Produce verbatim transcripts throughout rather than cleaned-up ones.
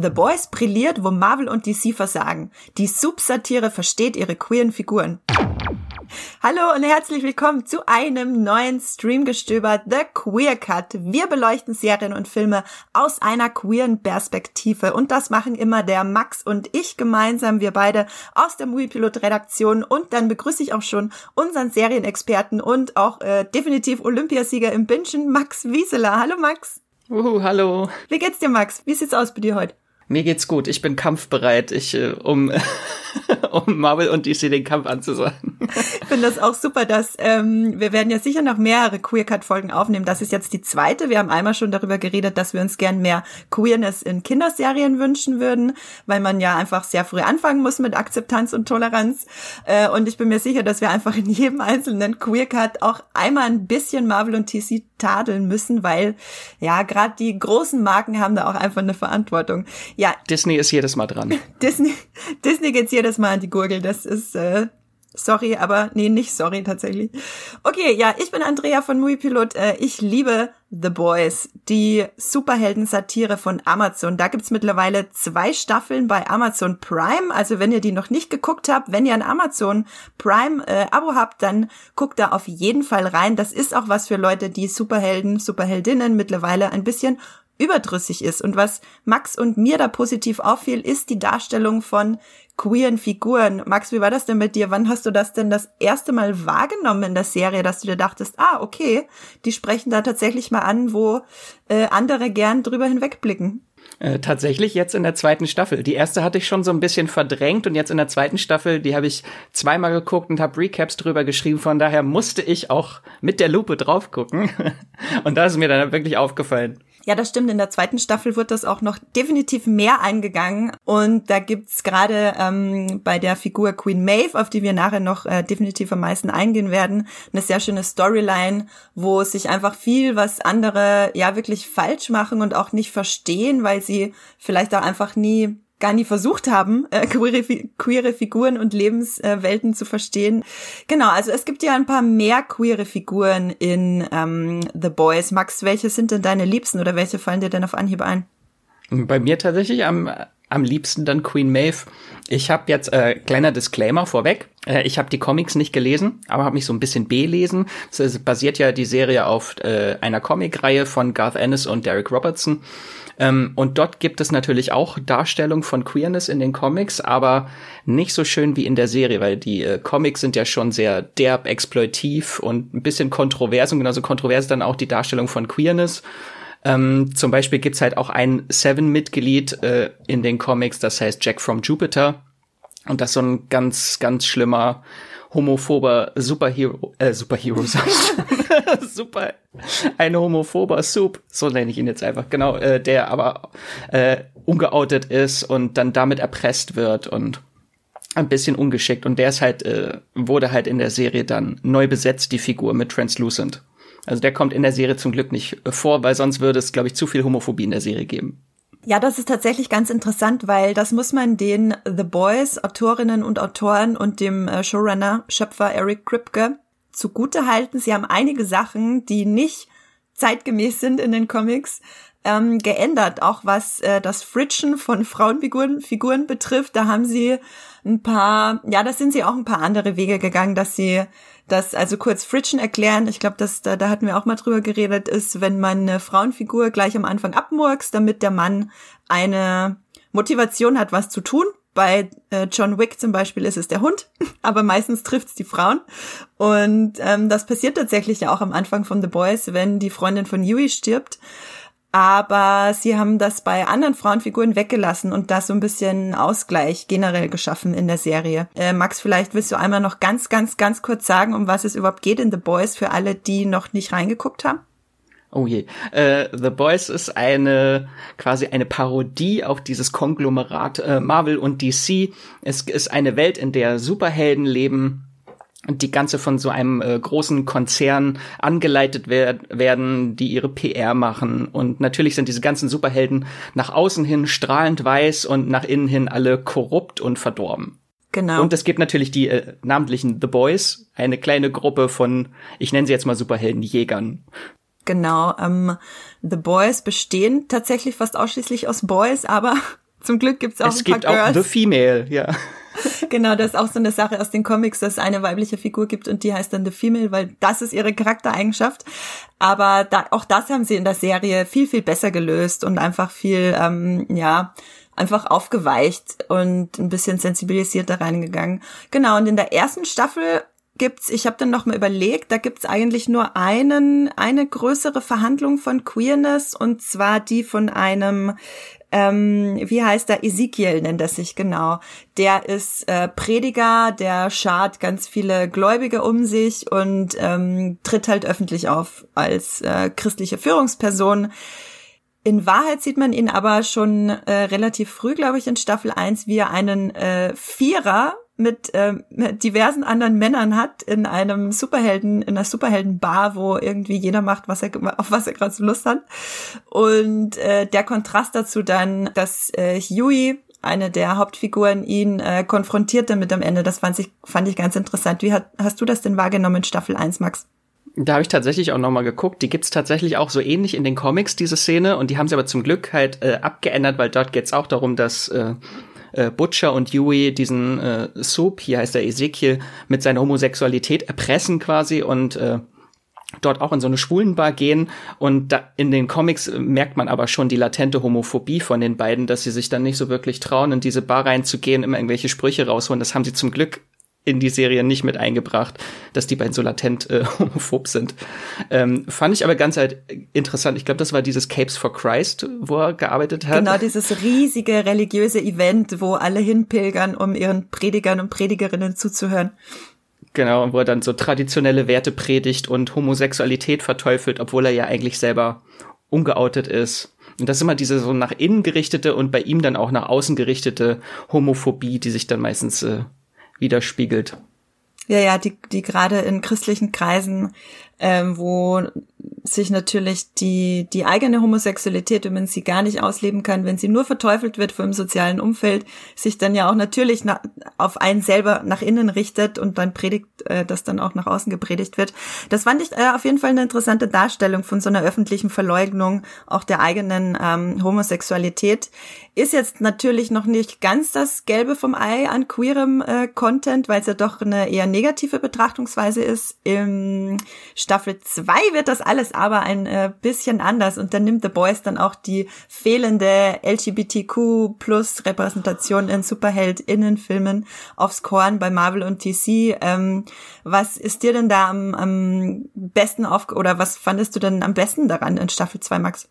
The Boys brilliert, wo Marvel und D C versagen. Die Subsatire versteht ihre queeren Figuren. Hallo und herzlich willkommen zu einem neuen Streamgestöber The Queer Cut. Wir beleuchten Serien und Filme aus einer queeren Perspektive und das machen immer der Max und ich gemeinsam, wir beide aus der Moviepilot Redaktion und dann begrüße ich auch schon unseren Serienexperten und auch äh, definitiv Olympiasieger im Bingen, Max Wieseler. Hallo Max. Uhu, hallo. Wie geht's dir Max? Wie sieht's aus bei dir heute? Mir geht's gut, ich bin kampfbereit, ich äh, um, um Marvel und D C den Kampf anzusagen. Ich finde das auch super, dass ähm, wir werden ja sicher noch mehrere Queer-Cut-Folgen aufnehmen. Das ist jetzt die zweite. Wir haben einmal schon darüber geredet, dass wir uns gern mehr Queerness in Kinderserien wünschen würden, weil man ja einfach sehr früh anfangen muss mit Akzeptanz und Toleranz. Äh, und ich bin mir sicher, dass wir einfach in jedem einzelnen Queer-Cut auch einmal ein bisschen Marvel und D C tadeln müssen, weil ja gerade die großen Marken haben da auch einfach eine Verantwortung. Ja, Disney ist jedes Mal dran. Disney, Disney geht's jedes Mal an die Gurgel. Das ist, äh, sorry, aber nee, nicht sorry tatsächlich. Okay, ja, ich bin Andrea von Moviepilot. Äh, ich liebe The Boys, die Superhelden-Satire von Amazon. Da gibt's mittlerweile zwei Staffeln bei Amazon Prime. Also wenn ihr die noch nicht geguckt habt, wenn ihr ein Amazon Prime äh, Abo habt, dann guckt da auf jeden Fall rein. Das ist auch was für Leute, die Superhelden, Superheldinnen mittlerweile ein bisschen überdrüssig ist. Und was Max und mir da positiv auffiel, ist die Darstellung von queeren Figuren. Max, wie war das denn mit dir? Wann hast du das denn das erste Mal wahrgenommen in der Serie, dass du dir dachtest, ah, okay, die sprechen da tatsächlich mal an, wo äh, andere gern drüber hinwegblicken? Äh, tatsächlich jetzt in der zweiten Staffel. Die erste hatte ich schon so ein bisschen verdrängt und jetzt in der zweiten Staffel, die habe ich zweimal geguckt und habe Recaps drüber geschrieben, von daher musste ich auch mit der Lupe drauf gucken und da ist mir dann wirklich aufgefallen. Ja, das stimmt. In der zweiten Staffel wird das auch noch definitiv mehr eingegangen. Und da gibt's gerade ähm, bei der Figur Queen Maeve, auf die wir nachher noch äh, definitiv am meisten eingehen werden, eine sehr schöne Storyline, wo sich einfach viel, was andere ja wirklich falsch machen und auch nicht verstehen, weil sie vielleicht auch einfach nie... gar nie versucht haben, äh, queere, queere Figuren und Lebenswelten äh, zu verstehen. Genau, also es gibt ja ein paar mehr queere Figuren in ähm, The Boys. Max, welche sind denn deine Liebsten oder welche fallen dir denn auf Anhieb ein? Bei mir tatsächlich am am liebsten dann Queen Maeve. Ich habe jetzt, äh, kleiner Disclaimer vorweg, äh, ich habe die Comics nicht gelesen, aber habe mich so ein bisschen belesen. Es basiert ja die Serie auf äh, einer Comicreihe von Garth Ennis und Derek Robertson. Ähm, und dort gibt es natürlich auch Darstellung von Queerness in den Comics, aber nicht so schön wie in der Serie, weil die äh, Comics sind ja schon sehr derb, exploitiv und ein bisschen kontrovers und genauso kontrovers dann auch die Darstellung von Queerness. Ähm, zum Beispiel gibt's halt auch ein Seven-Mitglied äh, in den Comics, das heißt Jack from Jupiter. Und das ist so ein ganz, ganz schlimmer, homophober Superhero, äh, Superhero, super, ein homophober Soup, so nenne ich ihn jetzt einfach, genau, äh, der aber äh, ungeoutet ist und dann damit erpresst wird und ein bisschen ungeschickt. Und der ist halt, äh, wurde halt in der Serie dann neu besetzt, die Figur mit Translucent. Also der kommt in der Serie zum Glück nicht vor, weil sonst würde es, glaube ich, zu viel Homophobie in der Serie geben. Ja, das ist tatsächlich ganz interessant, weil das muss man den The Boys, Autorinnen und Autoren und dem Showrunner, Schöpfer Eric Kripke zugute halten. Sie haben einige Sachen, die nicht zeitgemäß sind in den Comics, ähm, geändert. Auch was äh, das Fritschen von Frauenfiguren Figuren betrifft, da haben sie ein paar, ja, da sind sie auch ein paar andere Wege gegangen, dass sie das, also kurz Fritschen erklären, ich glaube, das da, da hatten wir auch mal drüber geredet, ist, wenn man eine Frauenfigur gleich am Anfang abmurkst, damit der Mann eine Motivation hat, was zu tun. Bei äh, John Wick zum Beispiel ist es der Hund, aber meistens trifft's die Frauen. Und ähm, das passiert tatsächlich ja auch am Anfang von The Boys, wenn die Freundin von Huey stirbt. Aber sie haben das bei anderen Frauenfiguren weggelassen und da so ein bisschen Ausgleich generell geschaffen in der Serie. Äh, Max, vielleicht willst du einmal noch ganz, ganz, ganz kurz sagen, um was es überhaupt geht in The Boys für alle, die noch nicht reingeguckt haben? Oh je. Äh, The Boys ist eine quasi eine Parodie auf dieses Konglomerat äh, Marvel und D C. Es ist eine Welt, in der Superhelden leben. Und die ganze von so einem äh, großen Konzern angeleitet wer- werden, die ihre P R machen. Und natürlich sind diese ganzen Superhelden nach außen hin strahlend weiß und nach innen hin alle korrupt und verdorben. Genau. Und es gibt natürlich die äh, namentlichen The Boys, eine kleine Gruppe von, ich nenne sie jetzt mal Superheldenjägern. Genau, ähm, The Boys bestehen tatsächlich fast ausschließlich aus Boys, aber Zum Glück gibt's auch es ein gibt paar Girls. Es gibt auch The Female, ja. Genau, das ist auch so eine Sache aus den Comics, dass es eine weibliche Figur gibt und die heißt dann The Female, weil das ist ihre Charaktereigenschaft. Aber da, auch das haben sie in der Serie viel, viel besser gelöst und einfach viel, ähm, ja, einfach aufgeweicht und ein bisschen sensibilisierter reingegangen. Genau, und in der ersten Staffel gibt's, ich habe dann nochmal überlegt, da gibt's eigentlich nur einen, eine größere Verhandlung von Queerness, und zwar die von einem, ähm, wie heißt der, Ezekiel nennt er sich, genau. Der ist äh, Prediger, der schart ganz viele Gläubige um sich und ähm, tritt halt öffentlich auf als äh, christliche Führungsperson. In Wahrheit sieht man ihn aber schon äh, relativ früh, glaube ich, in Staffel eins, wie er einen äh, Vierer mit, äh, mit diversen anderen Männern hat in einem Superhelden, in einer Superheldenbar, wo irgendwie jeder macht, was er, auf was er gerade so Lust hat. Und äh, der Kontrast dazu dann, dass äh, Huey, eine der Hauptfiguren, ihn äh, konfrontiert damit am Ende. Das fand ich, fand ich ganz interessant. Wie hat, hast du das denn wahrgenommen in Staffel eins, Max? Da habe ich tatsächlich auch nochmal geguckt. Die gibt's tatsächlich auch so ähnlich in den Comics, diese Szene. Und die haben sie aber zum Glück halt äh, abgeändert, weil dort geht's auch darum, dass äh, äh, Butcher und Huey diesen äh, Soap, hier heißt der Ezekiel, mit seiner Homosexualität erpressen quasi und äh, dort auch in so eine Schwulenbar gehen. Und da, in den Comics merkt man aber schon die latente Homophobie von den beiden, dass sie sich dann nicht so wirklich trauen, in diese Bar reinzugehen, immer irgendwelche Sprüche rausholen. Das haben sie zum Glück in die Serie nicht mit eingebracht, dass die beiden so latent äh, homophob sind. Ähm, fand ich aber ganz halt interessant. Ich glaube, das war dieses Capes for Christ, wo er gearbeitet hat. Genau, dieses riesige religiöse Event, wo alle hinpilgern, um ihren Predigern und Predigerinnen zuzuhören. Genau, wo er dann so traditionelle Werte predigt und Homosexualität verteufelt, obwohl er ja eigentlich selber ungeoutet ist. Und das ist immer diese so nach innen gerichtete und bei ihm dann auch nach außen gerichtete Homophobie, die sich dann meistens äh, widerspiegelt. Ja, ja, die, die gerade in christlichen Kreisen, ähm, wo sich natürlich die, die eigene Homosexualität, wenn man sie gar nicht ausleben kann, wenn sie nur verteufelt wird vom sozialen Umfeld, sich dann ja auch natürlich na, auf einen selber nach innen richtet und dann predigt, äh, das dann auch nach außen gepredigt wird. Das fand ich äh, auf jeden Fall eine interessante Darstellung von so einer öffentlichen Verleugnung auch der eigenen ähm, Homosexualität. Ist jetzt natürlich noch nicht ganz das Gelbe vom Ei an queerem äh, Content, weil es ja doch eine eher negative Betrachtungsweise ist. In Staffel zwei wird das alles aber ein äh, bisschen anders und dann nimmt The Boys dann auch die fehlende L G B T Q-Plus-Repräsentation in SuperheldInnen-Filmen aufs Korn bei Marvel und D C. Ähm, was ist dir denn da am, am besten auf, oder was fandest du denn am besten daran in Staffel zwei, Max?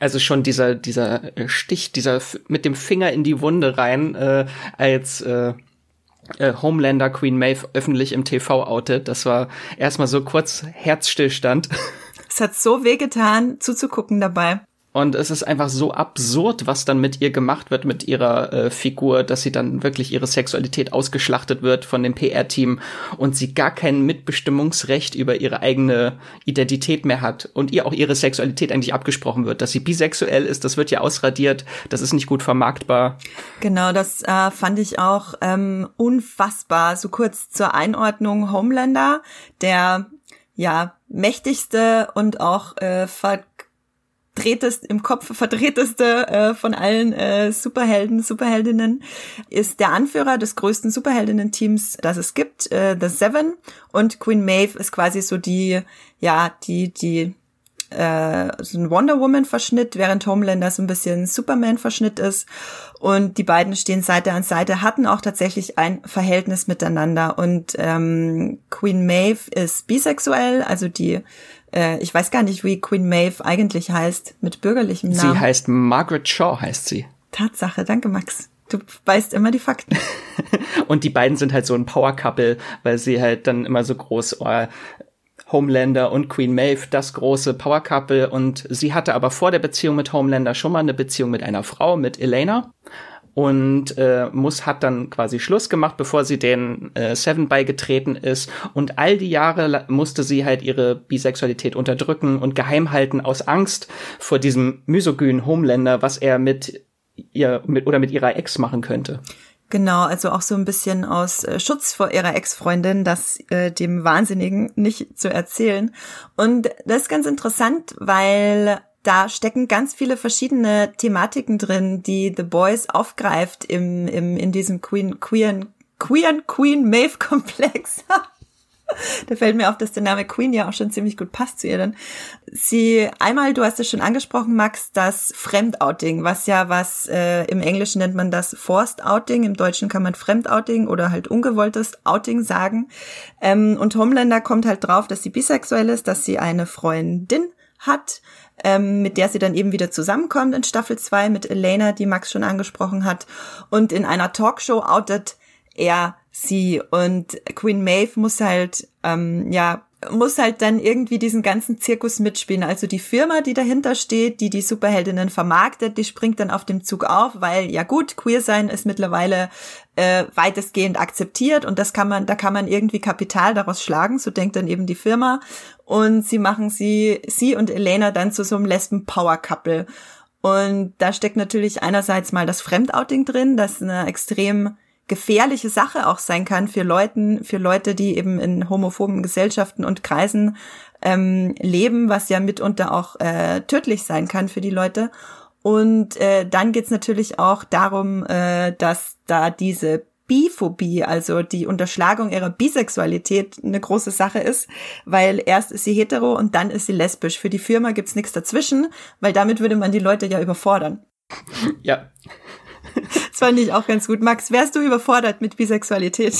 Also schon dieser dieser Stich, dieser mit dem Finger in die Wunde rein, äh, als äh, äh, Homelander Queen Maeve öffentlich im T V outet. Das war erstmal so kurz Herzstillstand. Es hat so wehgetan, zuzugucken dabei. Und es ist einfach so absurd, was dann mit ihr gemacht wird, mit ihrer äh, Figur, dass sie dann wirklich ihre Sexualität ausgeschlachtet wird von dem P R-Team und sie gar kein Mitbestimmungsrecht über ihre eigene Identität mehr hat und ihr auch ihre Sexualität eigentlich abgesprochen wird. Dass sie bisexuell ist, das wird ja ausradiert, das ist nicht gut vermarktbar. Genau, das äh, fand ich auch ähm, unfassbar. So kurz zur Einordnung: Homelander, der ja mächtigste und auch äh, ver Verdrehtest, im Kopf verdrehteste äh, von allen äh, Superhelden, Superheldinnen, ist der Anführer des größten Superheldinnen-Teams, das es gibt, äh, The Seven. Und Queen Maeve ist quasi so die, ja, die, die, äh, so ein Wonder Woman-Verschnitt, während Homelander so ein bisschen Superman-Verschnitt ist. Und die beiden stehen Seite an Seite, hatten auch tatsächlich ein Verhältnis miteinander. Und ähm, Queen Maeve ist bisexuell, also die ich weiß gar nicht, wie Queen Maeve eigentlich heißt, mit bürgerlichem Namen. Sie heißt Margaret Shaw, heißt sie. Tatsache, danke Max. Du weißt immer die Fakten. Und die beiden sind halt so ein Power-Couple, weil sie halt dann immer so groß, oh, Homelander und Queen Maeve, das große Power-Couple. Und sie hatte aber vor der Beziehung mit Homelander schon mal eine Beziehung mit einer Frau, mit Elena. Und äh, muss hat dann quasi Schluss gemacht, bevor sie den äh, Seven beigetreten ist. Und all die Jahre la- musste sie halt ihre Bisexualität unterdrücken und geheim halten aus Angst vor diesem misogynen Homelander, was er mit ihr mit, oder mit ihrer Ex machen könnte. Genau, also auch so ein bisschen aus äh, Schutz vor ihrer Ex-Freundin, das äh, dem Wahnsinnigen nicht zu erzählen. Und das ist ganz interessant, weil da stecken ganz viele verschiedene Thematiken drin, die The Boys aufgreift im, im, in diesem Queen, queeren, queeren Queen Maeve Komplex. Da fällt mir auf, dass der Name Queen ja auch schon ziemlich gut passt zu ihr dann. Sie, einmal, du hast es schon angesprochen, Max, das Fremdouting, was ja was, äh, im Englischen nennt man das Forced Outing, im Deutschen kann man Fremdouting oder halt ungewolltes Outing sagen. Ähm, und Homelander kommt halt drauf, dass sie bisexuell ist, dass sie eine Freundin hat, ähm, mit der sie dann eben wieder zusammenkommt in Staffel zwei mit Elena, die Max schon angesprochen hat. Und in einer Talkshow outet er sie und Queen Maeve muss halt, ähm, ja, muss halt dann irgendwie diesen ganzen Zirkus mitspielen. Also die Firma, die dahinter steht, die die Superheldinnen vermarktet, die springt dann auf dem Zug auf, weil, ja gut, queer sein ist mittlerweile äh, weitestgehend akzeptiert und das kann man, da kann man irgendwie Kapital daraus schlagen, so denkt dann eben die Firma. Und sie machen sie, sie und Elena dann zu so einem Lesben-Power-Couple. Und da steckt natürlich einerseits mal das Fremdouting drin, das eine extrem gefährliche Sache auch sein kann für Leuten, für Leute, die eben in homophoben Gesellschaften und Kreisen ähm, leben, was ja mitunter auch äh, tödlich sein kann für die Leute. Und äh, dann geht's natürlich auch darum, äh, dass da diese Biphobie, also die Unterschlagung ihrer Bisexualität, eine große Sache ist, weil erst ist sie hetero und dann ist sie lesbisch. Für die Firma gibt's nichts dazwischen, weil damit würde man die Leute ja überfordern. Ja. Das fand ich auch ganz gut. Max, wärst du überfordert mit Bisexualität?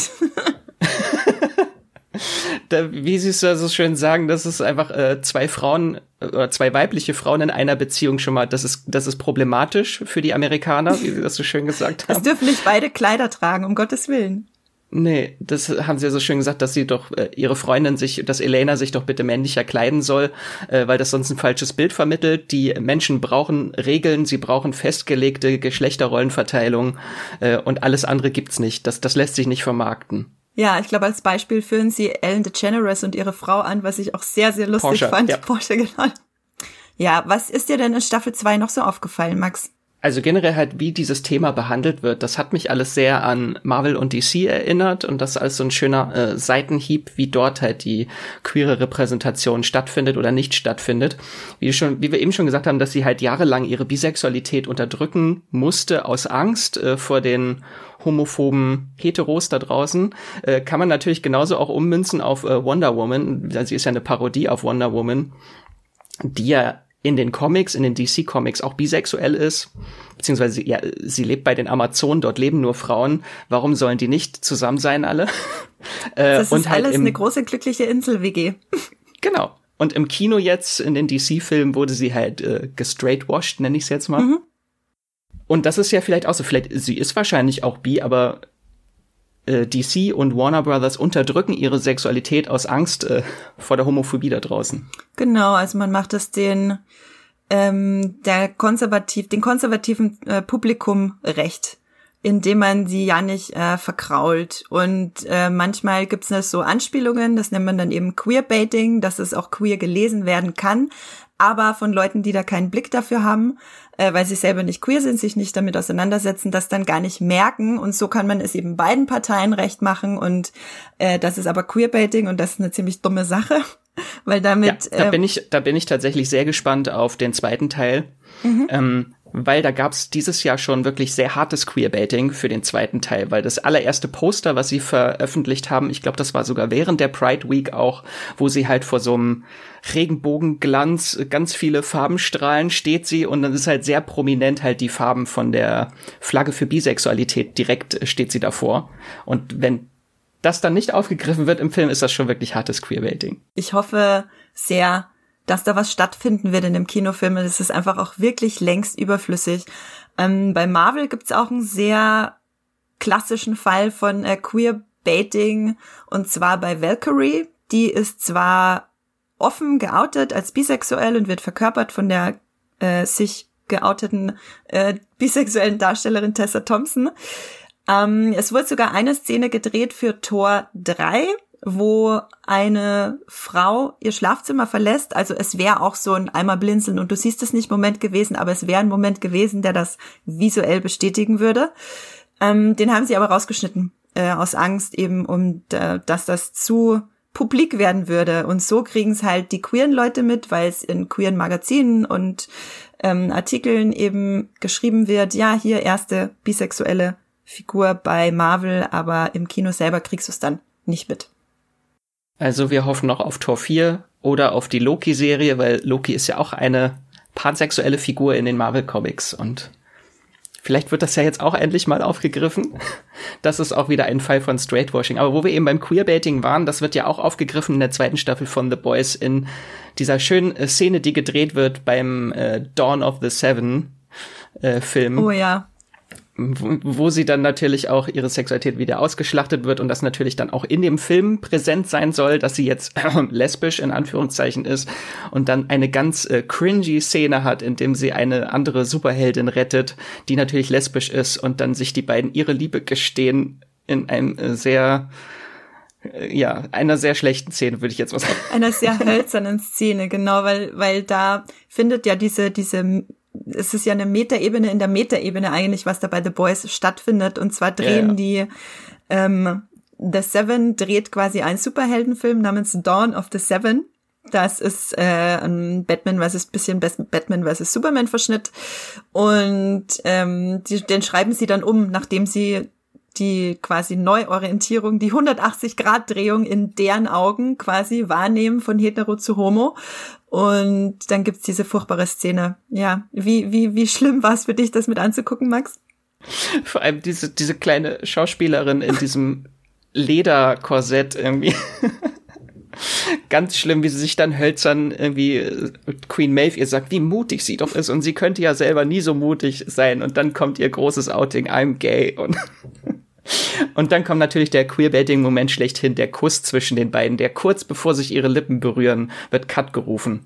Da, wie sie es da so schön sagen, das ist einfach äh, zwei Frauen oder äh, zwei weibliche Frauen in einer Beziehung schon mal, das ist, das ist problematisch für die Amerikaner, wie sie das so schön gesagt haben. Es dürfen nicht beide Kleider tragen, um Gottes Willen. Nee, das haben sie ja so schön gesagt, dass sie doch, äh, ihre Freundin sich, dass Elena sich doch bitte männlicher kleiden soll, äh, weil das sonst ein falsches Bild vermittelt. Die Menschen brauchen Regeln, sie brauchen festgelegte Geschlechterrollenverteilung, äh, und alles andere gibt's nicht. Das, das lässt sich nicht vermarkten. Ja, ich glaube, als Beispiel führen sie Ellen DeGeneres und ihre Frau an, was ich auch sehr, sehr lustig Porsche, fand. Ja. Porsche, genau. Ja, was ist dir denn in Staffel zwei noch so aufgefallen, Max? Also generell halt, wie dieses Thema behandelt wird, das hat mich alles sehr an Marvel und D C erinnert und das ist alles so ein schöner äh, Seitenhieb, wie dort halt die queere Repräsentation stattfindet oder nicht stattfindet. Wie schon, wie wir eben schon gesagt haben, dass sie halt jahrelang ihre Bisexualität unterdrücken musste aus Angst äh, vor den homophoben Heteros da draußen, äh, kann man natürlich genauso auch ummünzen auf äh, Wonder Woman. Sie ist ja eine Parodie auf Wonder Woman, die ja in den Comics, in den D C-Comics auch bisexuell ist, beziehungsweise ja, sie lebt bei den Amazonen, dort leben nur Frauen, warum sollen die nicht zusammen sein alle? äh, das ist und halt alles im, eine große glückliche Insel-W G. Genau. Und im Kino jetzt, in den D C-Filmen, wurde sie halt äh, gestraightwashed, nenne ich es jetzt mal. Mhm. Und das ist ja vielleicht auch so, vielleicht, sie ist wahrscheinlich auch bi, aber äh, D C und Warner Brothers unterdrücken ihre Sexualität aus Angst äh, vor der Homophobie da draußen. Genau, also man macht es den ähm, der konservativ, den konservativen äh, Publikum recht, indem man sie ja nicht äh, verkrault. Und äh, manchmal gibt's es so Anspielungen, das nennt man dann eben Queerbaiting, dass es auch queer gelesen werden kann, aber von Leuten, die da keinen Blick dafür haben, äh, weil sie selber nicht queer sind, sich nicht damit auseinandersetzen, das dann gar nicht merken. Und so kann man es eben beiden Parteien recht machen. Und äh, das ist aber Queerbaiting und das ist eine ziemlich dumme Sache, weil damit... Ja, da, äh, bin ich, da bin ich tatsächlich sehr gespannt auf den zweiten Teil, mhm. ähm, weil da gab's dieses Jahr schon wirklich sehr hartes Queerbaiting für den zweiten Teil, weil das allererste Poster, was sie veröffentlicht haben, ich glaube, das war sogar während der Pride Week auch, wo sie halt vor so einem Regenbogenglanz, ganz viele Farbenstrahlen steht sie und dann ist halt sehr prominent halt die Farben von der Flagge für Bisexualität, direkt steht sie davor. Und wenn das dann nicht aufgegriffen wird im Film, ist das schon wirklich hartes Queerbaiting. Ich hoffe sehr, dass da was stattfinden wird in dem Kinofilm. Das ist einfach auch wirklich längst überflüssig. Ähm, bei Marvel gibt's auch einen sehr klassischen Fall von äh, Queerbaiting, und zwar bei Valkyrie. Die ist zwar offen geoutet als bisexuell und wird verkörpert von der äh, sich geouteten äh, bisexuellen Darstellerin Tessa Thompson. Ähm, es wurde sogar eine Szene gedreht für Thor drei, wo eine Frau ihr Schlafzimmer verlässt. Also es wäre auch so ein einmal blinzeln und du siehst es nicht Moment gewesen, aber es wäre ein Moment gewesen, der das visuell bestätigen würde. Ähm, den haben sie aber rausgeschnitten, äh, aus Angst eben, um, äh, dass das zu publik werden würde. Und so kriegen es halt die queeren Leute mit, weil es in queeren Magazinen und ähm, Artikeln eben geschrieben wird, ja, hier erste bisexuelle Figur bei Marvel, aber im Kino selber kriegst du es dann nicht mit. Also wir hoffen noch auf Tor vier oder auf die Loki-Serie, weil Loki ist ja auch eine pansexuelle Figur in den Marvel-Comics. Und vielleicht wird das ja jetzt auch endlich mal aufgegriffen. Das ist auch wieder ein Fall von Straightwashing. Aber wo wir eben beim Queerbaiting waren, das wird ja auch aufgegriffen in der zweiten Staffel von The Boys in dieser schönen Szene, die gedreht wird beim äh, Dawn of the Seven äh, Film. Oh ja. Wo, wo sie dann natürlich auch ihre Sexualität wieder ausgeschlachtet wird und das natürlich dann auch in dem Film präsent sein soll, dass sie jetzt äh, lesbisch in Anführungszeichen ist und dann eine ganz äh, cringy Szene hat, in dem sie eine andere Superheldin rettet, die natürlich lesbisch ist und dann sich die beiden ihre Liebe gestehen in einem äh, sehr, äh, ja, einer sehr schlechten Szene, würde ich jetzt mal sagen. Einer sehr hölzernen Szene, genau, weil, weil da findet ja diese, diese, es ist ja eine Metaebene in der Metaebene eigentlich, was da bei The Boys stattfindet. Und zwar drehen yeah. die, ähm, The Seven dreht quasi einen Superheldenfilm namens Dawn of the Seven. Das ist äh, ein Batman versus bisschen Batman versus Superman Verschnitt. Und ähm, die, den schreiben sie dann um, nachdem sie die quasi Neuorientierung, die hundertachtzig-Grad-Drehung in deren Augen quasi wahrnehmen von hetero zu homo. Und dann gibt's diese furchtbare Szene. Ja, wie wie wie schlimm war es für dich, das mit anzugucken, Max? Vor allem diese diese kleine Schauspielerin in diesem Lederkorsett irgendwie. Ganz schlimm, wie sie sich dann hölzern irgendwie Queen Maeve ihr sagt, wie mutig sie doch ist und sie könnte ja selber nie so mutig sein und dann kommt ihr großes Outing, I'm gay und und dann kommt natürlich der Queerbaiting-Moment schlechthin, der Kuss zwischen den beiden, der kurz bevor sich ihre Lippen berühren, wird Cut gerufen.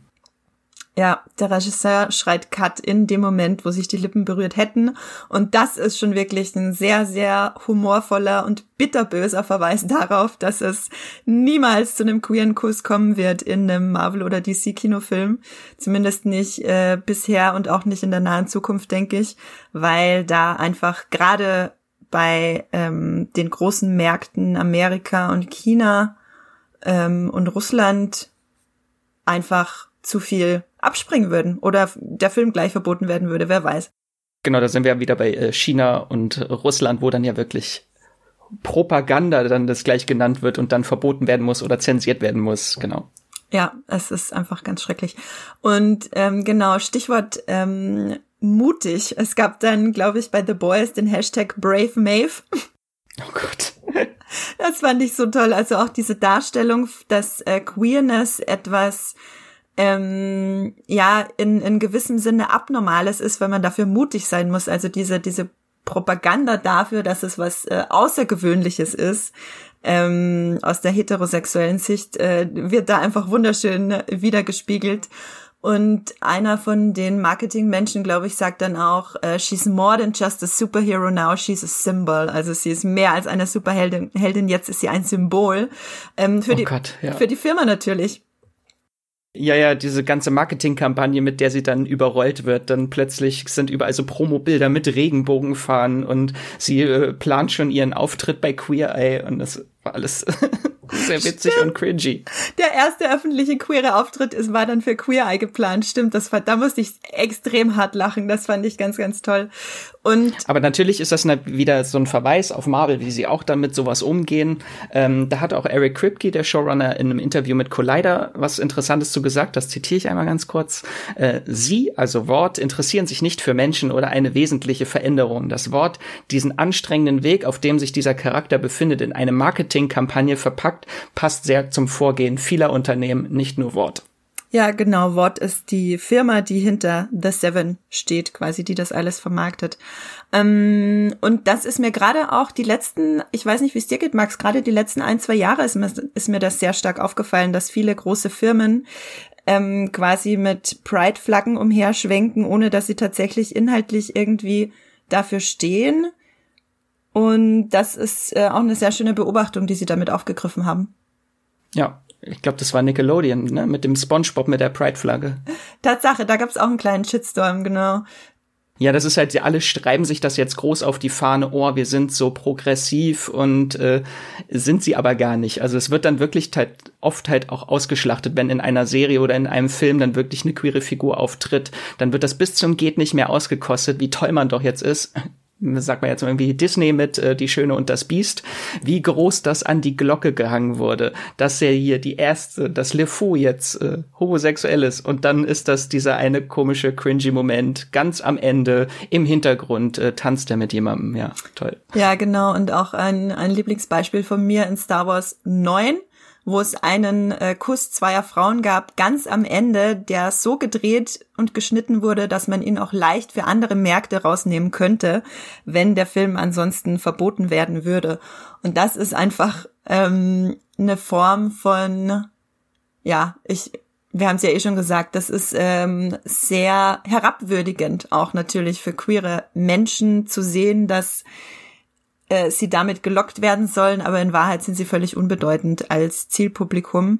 Ja, der Regisseur schreit Cut in dem Moment, wo sich die Lippen berührt hätten. Und das ist schon wirklich ein sehr, sehr humorvoller und bitterböser Verweis darauf, dass es niemals zu einem queeren Kuss kommen wird in einem Marvel- oder D C-Kinofilm. Zumindest nicht äh, bisher und auch nicht in der nahen Zukunft, denke ich. Weil da einfach gerade bei ähm, den großen Märkten Amerika und China ähm, und Russland einfach zu viel abspringen würden oder der Film gleich verboten werden würde, wer weiß. Genau, da sind wir wieder bei China und Russland, wo dann ja wirklich Propaganda dann das gleich genannt wird und dann verboten werden muss oder zensiert werden muss, genau. Ja, es ist einfach ganz schrecklich. Und ähm, genau, Stichwort ähm, mutig. Es gab dann, glaube ich, bei The Boys den Hashtag Brave Maeve. Oh Gott. Das fand ich so toll. Also auch diese Darstellung, dass äh, Queerness etwas Ähm, ja, in, in gewissem Sinne Abnormales ist, wenn man dafür mutig sein muss. Also diese, diese Propaganda dafür, dass es was äh, Außergewöhnliches ist, ähm, aus der heterosexuellen Sicht, äh, wird da einfach wunderschön wiedergespiegelt. Und einer von den Marketingmenschen, glaube ich, sagt dann auch, äh, she's more than just a superhero now, she's a symbol. Also sie ist mehr als eine Superheldin, Heldin, jetzt ist sie ein Symbol. Ähm, für oh die, Gott, ja. Für die Firma natürlich. Ja, ja, diese ganze Marketingkampagne, mit der sie dann überrollt wird, dann plötzlich sind überall so Promobilder mit Regenbogenfahnen und sie äh, plant schon ihren Auftritt bei Queer Eye und das war alles sehr witzig stimmt. Und cringy. Der erste öffentliche queere Auftritt ist, war dann für Queer Eye geplant, stimmt, das war, da musste ich extrem hart lachen, das fand ich ganz, ganz toll. Und aber natürlich ist das eine, wieder so ein Verweis auf Marvel, wie sie auch dann mit sowas umgehen. Ähm, da hat auch Eric Kripke, der Showrunner, in einem Interview mit Collider was Interessantes zu gesagt, das zitiere ich einmal ganz kurz. Äh, sie, also Wort, interessieren sich nicht für Menschen oder eine wesentliche Veränderung. Das Wort, diesen anstrengenden Weg, auf dem sich dieser Charakter befindet, in eine Marketingkampagne verpackt, passt sehr zum Vorgehen vieler Unternehmen, nicht nur Wort. Ja, genau. Wort ist die Firma, die hinter The Seven steht, quasi, die das alles vermarktet. Ähm, und das ist mir gerade auch die letzten, ich weiß nicht, wie es dir geht, Max, gerade die letzten ein, zwei Jahre ist mir, ist mir das sehr stark aufgefallen, dass viele große Firmen ähm, quasi mit Pride-Flaggen umherschwenken, ohne dass sie tatsächlich inhaltlich irgendwie dafür stehen. Und das ist äh, auch eine sehr schöne Beobachtung, die sie damit aufgegriffen haben. Ja. Ich glaube, das war Nickelodeon, ne? Mit dem SpongeBob mit der Pride-Flagge. Tatsache, da gab's auch einen kleinen Shitstorm, genau. Ja, das ist halt, alle schreiben sich das jetzt groß auf die Fahne, oh, wir sind so progressiv und äh, sind sie aber gar nicht. Also es wird dann wirklich halt oft halt auch ausgeschlachtet, wenn in einer Serie oder in einem Film dann wirklich eine queere Figur auftritt, dann wird das bis zum geht nicht mehr ausgekostet, wie toll man doch jetzt ist. Sagt man jetzt irgendwie Disney mit äh, Die Schöne und das Biest, wie groß das an die Glocke gehangen wurde, dass ja hier die erste, das Le Fou jetzt äh, homosexuell ist und dann ist das dieser eine komische cringy Moment ganz am Ende im Hintergrund äh, tanzt er mit jemandem, ja, toll. Ja, genau, und auch ein, ein Lieblingsbeispiel von mir in Star Wars neun, wo es einen äh, Kuss zweier Frauen gab, ganz am Ende, der so gedreht und geschnitten wurde, dass man ihn auch leicht für andere Märkte rausnehmen könnte, wenn der Film ansonsten verboten werden würde. Und das ist einfach ähm, eine Form von, ja, ich, wir haben es ja eh schon gesagt, das ist ähm, sehr herabwürdigend auch natürlich für queere Menschen zu sehen, dass sie damit gelockt werden sollen, aber in Wahrheit sind sie völlig unbedeutend als Zielpublikum.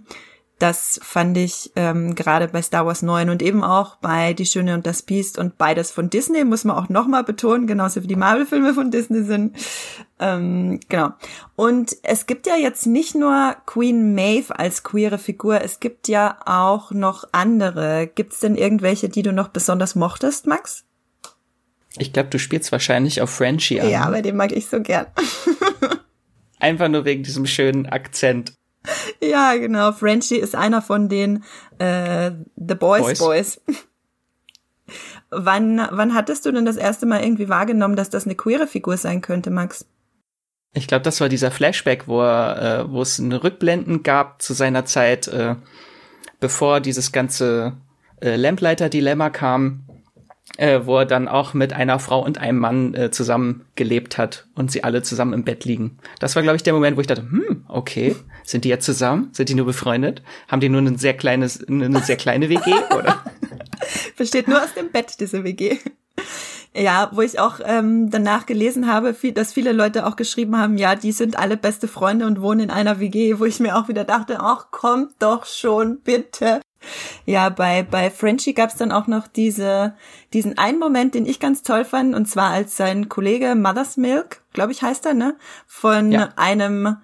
Das fand ich ähm, gerade bei Star Wars neun und eben auch bei Die Schöne und das Biest und beides von Disney, muss man auch nochmal betonen, genauso wie die Marvel-Filme von Disney sind. Ähm, genau. Und es gibt ja jetzt nicht nur Queen Maeve als queere Figur, es gibt ja auch noch andere. Gibt's denn irgendwelche, die du noch besonders mochtest, Max? Ich glaube, du spielst wahrscheinlich auf Frenchie an. Ja, aber den mag ich so gern. Einfach nur wegen diesem schönen Akzent. Ja, genau. Frenchie ist einer von den äh, The Boys Boys. Boys. Wann, wann hattest du denn das erste Mal irgendwie wahrgenommen, dass das eine queere Figur sein könnte, Max? Ich glaube, das war dieser Flashback, wo er, äh, wo es einen Rückblenden gab zu seiner Zeit, äh, bevor dieses ganze äh, Lamplighter-Dilemma kam. Äh, wo er dann auch mit einer Frau und einem Mann äh, zusammen gelebt hat und sie alle zusammen im Bett liegen. Das war, glaube ich, der Moment, wo ich dachte, hm, okay, sind die jetzt zusammen? Sind die nur befreundet? Haben die nur ein sehr kleines, eine sehr kleine W G, oder? Besteht nur aus dem Bett, diese W G. Ja, wo ich auch ähm, danach gelesen habe, viel, dass viele Leute auch geschrieben haben, ja, die sind alle beste Freunde und wohnen in einer W G, wo ich mir auch wieder dachte, ach, kommt doch schon, bitte. Ja, bei bei Frenchie gab's dann auch noch diese diesen einen Moment, den ich ganz toll fand, und zwar als sein Kollege Mother's Milk, glaube ich heißt er, ne, von ja. einem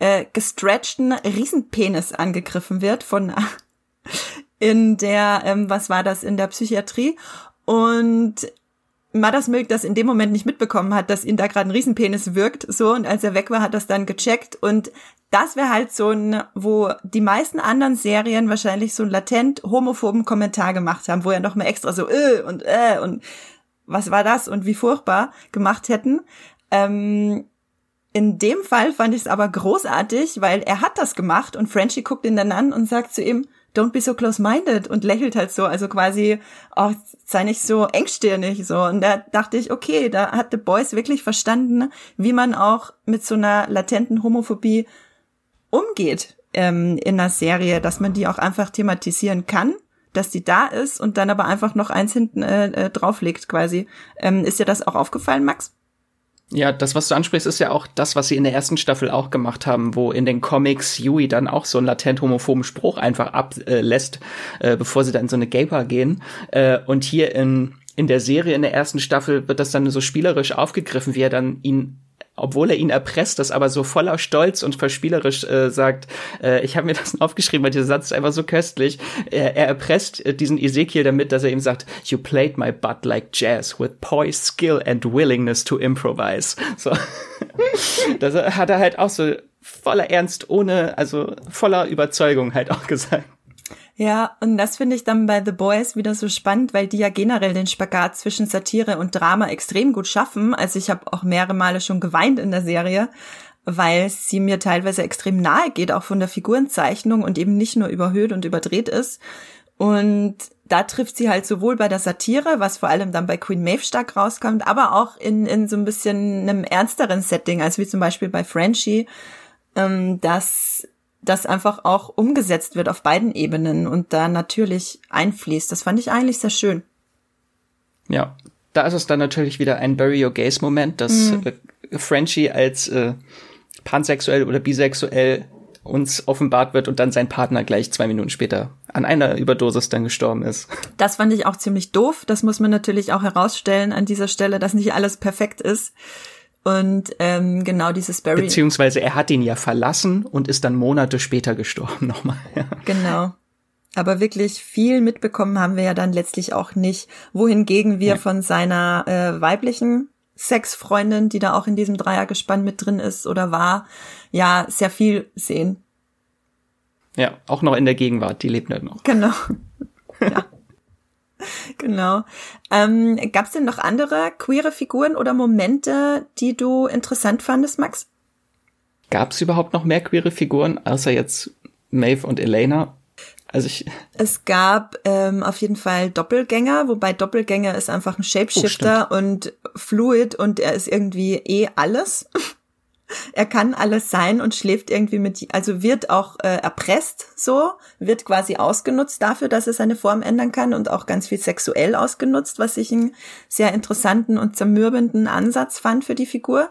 äh, gestretchten Riesenpenis angegriffen wird von in der ähm, was war das in der Psychiatrie, und Mother's Milk das in dem Moment nicht mitbekommen hat, dass ihn da gerade ein Riesenpenis wirkt, so, und als er weg war, hat das dann gecheckt, und das wäre halt so ein, wo die meisten anderen Serien wahrscheinlich so einen latent homophoben Kommentar gemacht haben, wo ja nochmal extra so äh und äh und was war das und wie furchtbar gemacht hätten. Ähm, in dem Fall fand ich es aber großartig, weil er hat das gemacht und Frenchie guckt ihn dann an und sagt zu ihm, don't be so close-minded, und lächelt halt so, also quasi, oh, sei nicht so engstirnig, so. Und da dachte ich, okay, da hat The Boys wirklich verstanden, wie man auch mit so einer latenten Homophobie umgeht ähm, in einer Serie, dass man die auch einfach thematisieren kann, dass die da ist und dann aber einfach noch eins hinten äh, drauflegt quasi. Ähm, ist dir das auch aufgefallen, Max? Ja, das, was du ansprichst, ist ja auch das, was sie in der ersten Staffel auch gemacht haben, wo in den Comics Yui dann auch so einen latent homophoben Spruch einfach ablässt, äh, äh, bevor sie dann in so eine Gay-Bar gehen. Äh, und hier in in der Serie in der ersten Staffel wird das dann so spielerisch aufgegriffen, wie er dann ihn, obwohl er ihn erpresst, das aber so voller Stolz und verspielerisch äh, sagt, äh, ich habe mir das aufgeschrieben, weil dieser Satz ist einfach so köstlich, er, er erpresst äh, diesen Ezekiel damit, dass er ihm sagt, you played my butt like jazz with poise, skill and willingness to improvise. So. Das hat er halt auch so voller Ernst, ohne, also voller Überzeugung halt auch gesagt. Ja, und das finde ich dann bei The Boys wieder so spannend, weil die ja generell den Spagat zwischen Satire und Drama extrem gut schaffen. Also ich habe auch mehrere Male schon geweint in der Serie, weil sie mir teilweise extrem nahe geht, auch von der Figurenzeichnung, und eben nicht nur überhöht und überdreht ist. Und da trifft sie halt sowohl bei der Satire, was vor allem dann bei Queen Maeve stark rauskommt, aber auch in, in so ein bisschen einem ernsteren Setting, als wie zum Beispiel bei Frenchie, ähm, dass das einfach auch umgesetzt wird auf beiden Ebenen und da natürlich einfließt. Das fand ich eigentlich sehr schön. Ja, da ist es dann natürlich wieder ein Bury Your Gays-Moment, dass mhm. äh, Frenchie als äh, pansexuell oder bisexuell uns offenbart wird und dann sein Partner gleich zwei Minuten später an einer Überdosis dann gestorben ist. Das fand ich auch ziemlich doof. Das muss man natürlich auch herausstellen an dieser Stelle, dass nicht alles perfekt ist. Und ähm, genau dieses Barry. Beziehungsweise er hat ihn ja verlassen und ist dann Monate später gestorben nochmal. Ja. Genau. Aber wirklich viel mitbekommen haben wir ja dann letztlich auch nicht. Wohingegen wir ja. von seiner äh, weiblichen Sexfreundin, die da auch in diesem Dreiergespann mit drin ist oder war, ja, sehr viel sehen. Ja, auch noch in der Gegenwart, die lebt halt noch. Genau. Ja. Genau. Ähm, gab's denn noch andere queere Figuren oder Momente, die du interessant fandest, Max? Gab's überhaupt noch mehr queere Figuren, außer jetzt Maeve und Elena? Also ich. Es gab ähm, auf jeden Fall Doppelgänger, wobei Doppelgänger ist einfach ein Shapeshifter oh, und fluid und er ist irgendwie eh alles. Er kann alles sein und schläft irgendwie mit, also wird auch äh, erpresst so, wird quasi ausgenutzt dafür, dass er seine Form ändern kann und auch ganz viel sexuell ausgenutzt, was ich einen sehr interessanten und zermürbenden Ansatz fand für die Figur.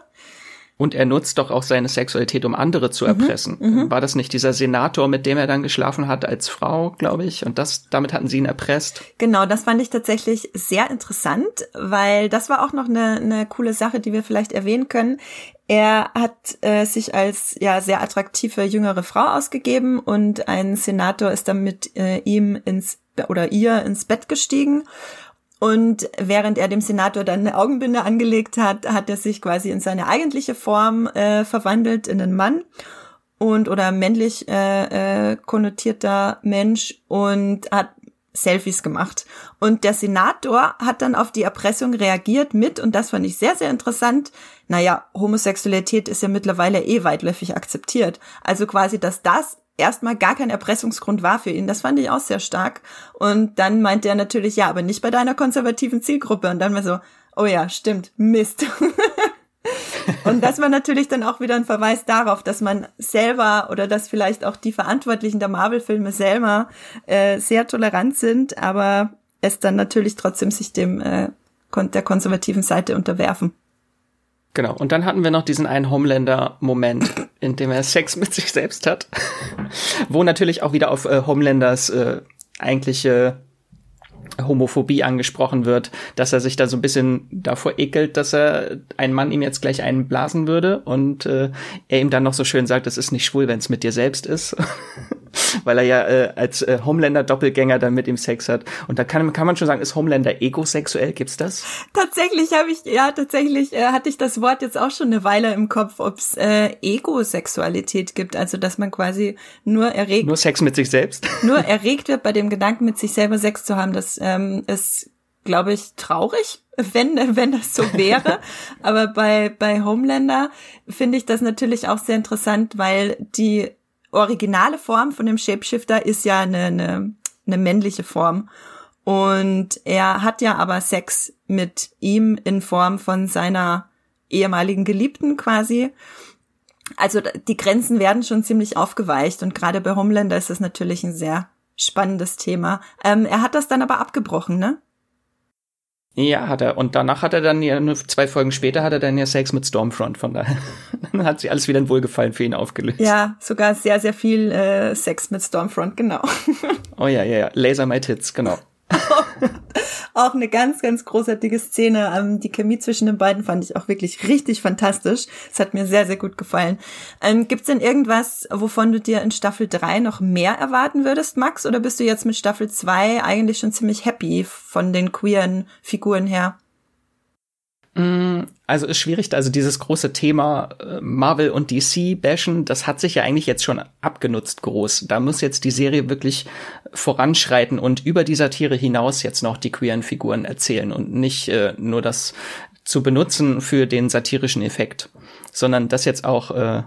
Und er nutzt doch auch seine Sexualität, um andere zu erpressen. Mhm, War das nicht dieser Senator, mit dem er dann geschlafen hat als Frau, glaube ich? Und das, damit hatten sie ihn erpresst. Genau, das fand ich tatsächlich sehr interessant, weil das war auch noch eine, eine coole Sache, die wir vielleicht erwähnen können. Er hat äh, sich als ja sehr attraktive jüngere Frau ausgegeben und ein Senator ist dann mit äh, ihm ins oder ihr ins Bett gestiegen. Und während er dem Senator dann eine Augenbinde angelegt hat, hat er sich quasi in seine eigentliche Form äh, verwandelt, in einen Mann und oder männlich äh, äh, konnotierter Mensch und hat Selfies gemacht. Und der Senator hat dann auf die Erpressung reagiert mit, und das fand ich sehr, sehr interessant, naja, Homosexualität ist ja mittlerweile eh weitläufig akzeptiert. Also quasi, dass das erstmal gar kein Erpressungsgrund war für ihn. Das fand ich auch sehr stark. Und dann meinte er natürlich, ja, aber nicht bei deiner konservativen Zielgruppe. Und dann war so, oh ja, stimmt, Mist. Und das war natürlich dann auch wieder ein Verweis darauf, dass man selber oder dass vielleicht auch die Verantwortlichen der Marvel-Filme selber äh, sehr tolerant sind, aber es dann natürlich trotzdem sich dem äh, der konservativen Seite unterwerfen. Genau, und dann hatten wir noch diesen einen Homelander-Moment, in dem er Sex mit sich selbst hat, wo natürlich auch wieder auf äh, Homelanders äh, eigentliche Homophobie angesprochen wird, dass er sich da so ein bisschen davor ekelt, dass er ein Mann ihm jetzt gleich einen blasen würde und äh, er ihm dann noch so schön sagt, es ist nicht schwul, wenn es mit dir selbst ist, weil er ja äh, als äh, Homelander-Doppelgänger dann mit ihm Sex hat. Und da kann, kann man schon sagen, ist Homelander egosexuell? Gibt's das? Tatsächlich habe ich, ja, tatsächlich äh, hatte ich das Wort jetzt auch schon eine Weile im Kopf, ob es äh, Egosexualität gibt, also dass man quasi nur erregt... Nur Sex mit sich selbst? Nur erregt wird bei dem Gedanken, mit sich selber Sex zu haben. Das ähm, ist, glaube ich, traurig, wenn wenn das so wäre. Aber bei bei Homelander finde ich das natürlich auch sehr interessant, weil die originale Form von dem Shapeshifter ist ja eine, eine, eine männliche Form. Und er hat ja aber Sex mit ihm in Form von seiner ehemaligen Geliebten quasi. Also die Grenzen werden schon ziemlich aufgeweicht. Und gerade bei Homelander ist das natürlich ein sehr spannendes Thema. Ähm, er hat das dann aber abgebrochen, ne? Ja, hat er. Und danach hat er dann, ja, zwei Folgen später hat er dann ja Sex mit Stormfront. Von daher hat sich alles wieder in Wohlgefallen für ihn aufgelöst. Ja, sogar sehr, sehr viel äh, Sex mit Stormfront, genau. Oh ja, ja, ja. Laser my tits, genau. Auch eine ganz, ganz großartige Szene. Die Chemie zwischen den beiden fand ich auch wirklich richtig fantastisch. Es hat mir sehr, sehr gut gefallen. Ähm, gibt's denn irgendwas, wovon du dir in Staffel drei noch mehr erwarten würdest, Max? Oder bist du jetzt mit Staffel zwei eigentlich schon ziemlich happy von den queeren Figuren her? Also ist schwierig, also dieses große Thema Marvel und D C bashen, das hat sich ja eigentlich jetzt schon abgenutzt groß. Da muss jetzt die Serie wirklich voranschreiten und über die Satire hinaus jetzt noch die queeren Figuren erzählen und nicht äh, nur das zu benutzen für den satirischen Effekt, sondern das jetzt auch äh,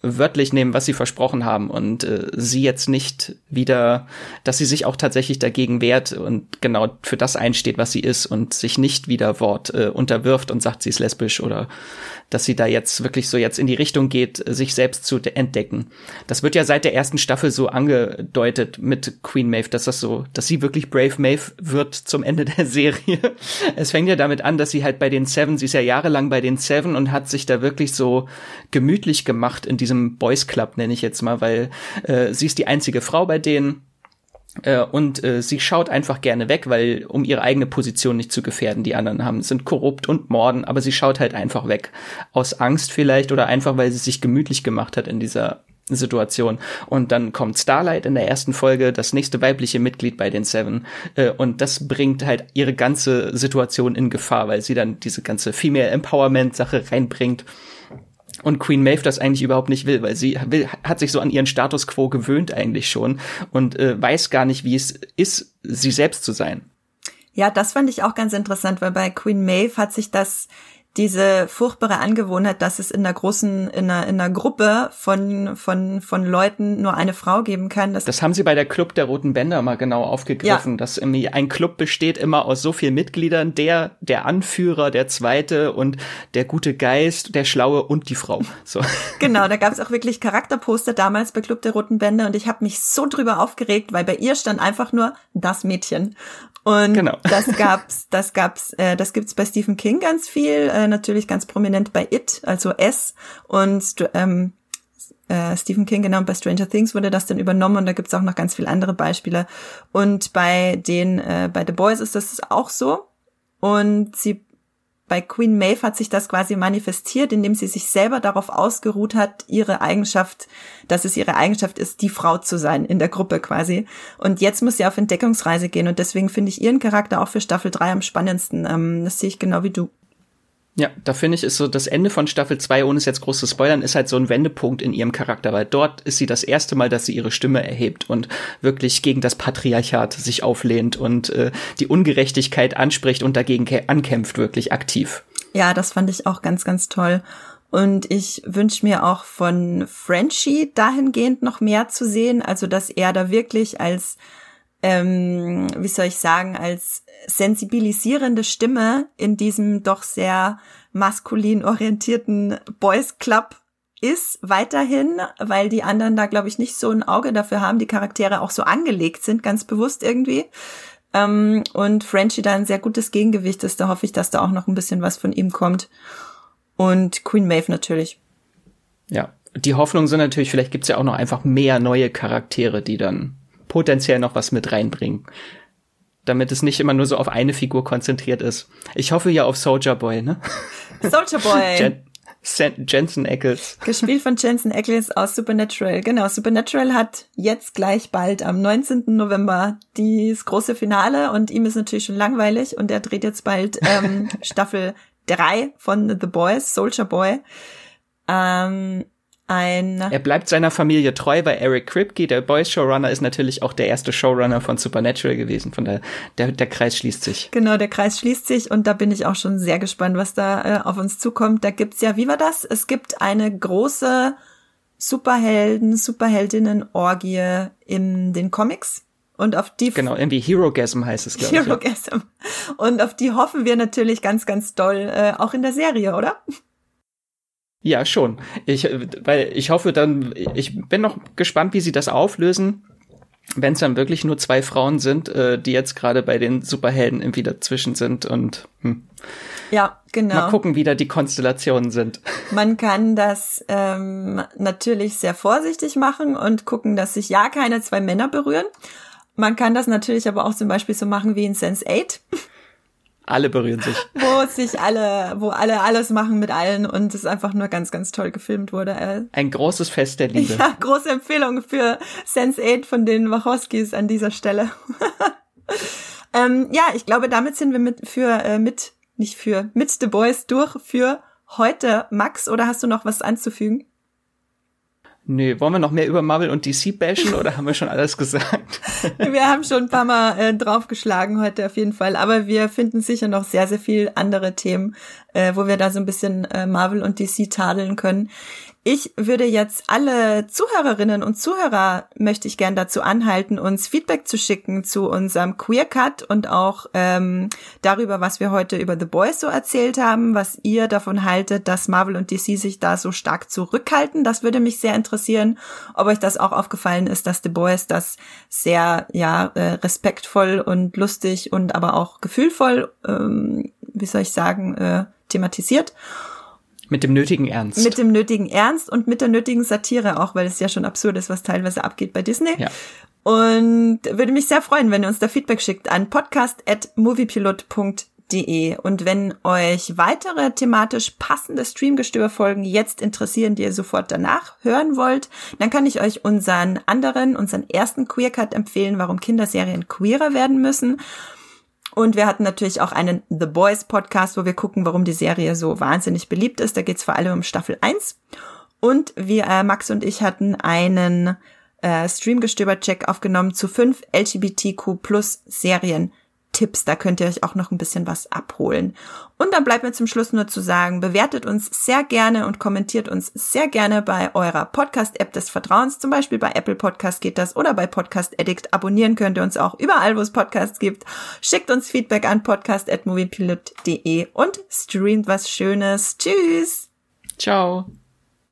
wörtlich nehmen, was sie versprochen haben und äh, sie jetzt nicht wieder, dass sie sich auch tatsächlich dagegen wehrt und genau für das einsteht, was sie ist und sich nicht wieder Wort äh, unterwirft und sagt, sie ist lesbisch oder dass sie da jetzt wirklich so jetzt in die Richtung geht, sich selbst zu entdecken. Das wird ja seit der ersten Staffel so angedeutet mit Queen Maeve, dass das so, dass sie wirklich Brave Maeve wird zum Ende der Serie. Es fängt ja damit an, dass sie halt bei den Seven, sie ist ja jahrelang bei den Seven und hat sich da wirklich so gemütlich gemacht in diesem Boys Club, nenne ich jetzt mal, weil äh, sie ist die einzige Frau bei denen. Äh, und äh, sie schaut einfach gerne weg, weil, um ihre eigene Position nicht zu gefährden, die anderen haben, sind korrupt und morden, aber sie schaut halt einfach weg. Aus Angst vielleicht oder einfach, weil sie sich gemütlich gemacht hat in dieser Situation. Und dann kommt Starlight in der ersten Folge, das nächste weibliche Mitglied bei den Seven. Äh, und das bringt halt ihre ganze Situation in Gefahr, weil sie dann diese ganze Female Empowerment-Sache reinbringt. Und Queen Maeve das eigentlich überhaupt nicht will, weil sie will, hat sich so an ihren Status quo gewöhnt eigentlich schon und äh, weiß gar nicht, wie es ist, sie selbst zu sein. Ja, das fand ich auch ganz interessant, weil bei Queen Maeve hat sich das, diese furchtbare Angewohnheit, dass es in einer großen, in einer, in einer Gruppe von, von, von Leuten nur eine Frau geben kann. Das, das haben sie bei der Club der Roten Bänder mal genau aufgegriffen, ja. Dass irgendwie ein Club besteht immer aus so vielen Mitgliedern, der, der Anführer, der Zweite und der gute Geist, der Schlaue und die Frau. So. Genau, da gab es auch wirklich Charakterposter damals bei Club der Roten Bänder und ich habe mich so drüber aufgeregt, weil bei ihr stand einfach nur das Mädchen. Und genau. das gab's, das gab's, äh, das gibt's bei Stephen King ganz viel, äh, natürlich ganz prominent bei It, also S und ähm, äh, Stephen King genau. Bei Stranger Things wurde das dann übernommen und da gibt's auch noch ganz viele andere Beispiele. Und bei den, äh, bei The Boys ist das auch so. Und sie, bei Queen Maeve hat sich das quasi manifestiert, indem sie sich selber darauf ausgeruht hat, ihre Eigenschaft, dass es ihre Eigenschaft ist, die Frau zu sein in der Gruppe quasi. Und jetzt muss sie auf Entdeckungsreise gehen und deswegen finde ich ihren Charakter auch für Staffel drei am spannendsten. Das sehe ich genau wie du. Ja, da finde ich, ist so das Ende von Staffel zwei, ohne es jetzt groß zu spoilern, ist halt so ein Wendepunkt in ihrem Charakter, weil dort ist sie das erste Mal, dass sie ihre Stimme erhebt und wirklich gegen das Patriarchat sich auflehnt und äh, die Ungerechtigkeit anspricht und dagegen ke- ankämpft, wirklich aktiv. Ja, das fand ich auch ganz, ganz toll. Und ich wünsche mir auch von Frenchie dahingehend noch mehr zu sehen, also dass er da wirklich als, ähm, wie soll ich sagen, als sensibilisierende Stimme in diesem doch sehr maskulin orientierten Boys Club ist weiterhin, weil die anderen da, glaube ich, nicht so ein Auge dafür haben, die Charaktere auch so angelegt sind, ganz bewusst irgendwie. Und Frenchie da ein sehr gutes Gegengewicht ist, da hoffe ich, dass da auch noch ein bisschen was von ihm kommt. Und Queen Maeve natürlich. Ja, die Hoffnungen sind natürlich, vielleicht gibt's ja auch noch einfach mehr neue Charaktere, die dann potenziell noch was mit reinbringen. Damit es nicht immer nur so auf eine Figur konzentriert ist. Ich hoffe ja auf Soldier Boy, ne? Soldier Boy. Jen- Sen- Jensen Ackles. Gespielt von Jensen Ackles aus Supernatural. Genau, Supernatural hat jetzt gleich bald am neunzehnten November das große Finale und ihm ist natürlich schon langweilig und er dreht jetzt bald ähm, Staffel drei von The Boys, Soldier Boy. Ähm... Ein er bleibt seiner Familie treu, weil Eric Kripke, der Boys-Showrunner, ist natürlich auch der erste Showrunner von Supernatural gewesen. Von der, der, der Kreis schließt sich. Genau, der Kreis schließt sich und da bin ich auch schon sehr gespannt, was da äh, auf uns zukommt. Da gibt's ja, wie war das? Es gibt eine große Superhelden, Superheldinnen-Orgie in den Comics. Und auf die genau, irgendwie Herogasm heißt es, glaube ich. Herogasm. Ja. Und auf die hoffen wir natürlich ganz, ganz doll, äh, auch in der Serie, oder? Ja, schon. Ich, weil ich hoffe dann, ich bin noch gespannt, wie sie das auflösen, wenn es dann wirklich nur zwei Frauen sind, äh, die jetzt gerade bei den Superhelden irgendwie dazwischen sind und hm. Ja, genau. Mal gucken, wie da die Konstellationen sind. Man kann das ähm, natürlich sehr vorsichtig machen und gucken, dass sich ja keine zwei Männer berühren. Man kann das natürlich aber auch zum Beispiel so machen wie in Sense eight. Alle berühren sich. Wo sich alle, wo alle alles machen mit allen und es einfach nur ganz, ganz toll gefilmt wurde. Ein großes Fest der Liebe. Ja, große Empfehlung für Sense eight von den Wachowskis an dieser Stelle. ähm, ja, ich glaube, damit sind wir mit, für, äh, mit, nicht für, mit The Boys durch für heute. Max, oder hast du noch was anzufügen? Nö, wollen wir noch mehr über Marvel und D C bashen oder haben wir schon alles gesagt? Wir haben schon ein paar Mal äh, draufgeschlagen heute auf jeden Fall, aber wir finden sicher noch sehr, sehr viel andere Themen, äh, wo wir da so ein bisschen äh, Marvel und D C tadeln können. Ich würde jetzt alle Zuhörerinnen und Zuhörer, möchte ich gern dazu anhalten, uns Feedback zu schicken zu unserem Queer Cut und auch ähm, darüber, was wir heute über The Boys so erzählt haben, was ihr davon haltet, dass Marvel und D C sich da so stark zurückhalten. Das würde mich sehr interessieren, ob euch das auch aufgefallen ist, dass The Boys das sehr ja äh, respektvoll und lustig und aber auch gefühlvoll, ähm, wie soll ich sagen, äh, thematisiert. Mit dem nötigen Ernst. Mit dem nötigen Ernst und mit der nötigen Satire auch, weil es ja schon absurd ist, was teilweise abgeht bei Disney. Ja. Und würde mich sehr freuen, wenn ihr uns da Feedback schickt an podcast at moviepilot punkt de. Und wenn euch weitere thematisch passende Streamgestöberfolgen jetzt interessieren, die ihr sofort danach hören wollt, dann kann ich euch unseren anderen, unseren ersten Queercut empfehlen, warum Kinderserien queerer werden müssen. Und wir hatten natürlich auch einen The Boys Podcast, wo wir gucken, warum die Serie so wahnsinnig beliebt ist. Da geht's vor allem um Staffel eins. Und wir, äh, Max und ich, hatten einen äh, Streamgestöber-Check aufgenommen zu fünf L G B T Q plus Serien-Tipps. Da könnt ihr euch auch noch ein bisschen was abholen. Und dann bleibt mir zum Schluss nur zu sagen, bewertet uns sehr gerne und kommentiert uns sehr gerne bei eurer Podcast-App des Vertrauens. Zum Beispiel bei Apple Podcast geht das oder bei Podcast Addict. Abonnieren könnt ihr uns auch überall, wo es Podcasts gibt. Schickt uns Feedback an podcast at moviepilot punkt de und streamt was Schönes. Tschüss! Ciao!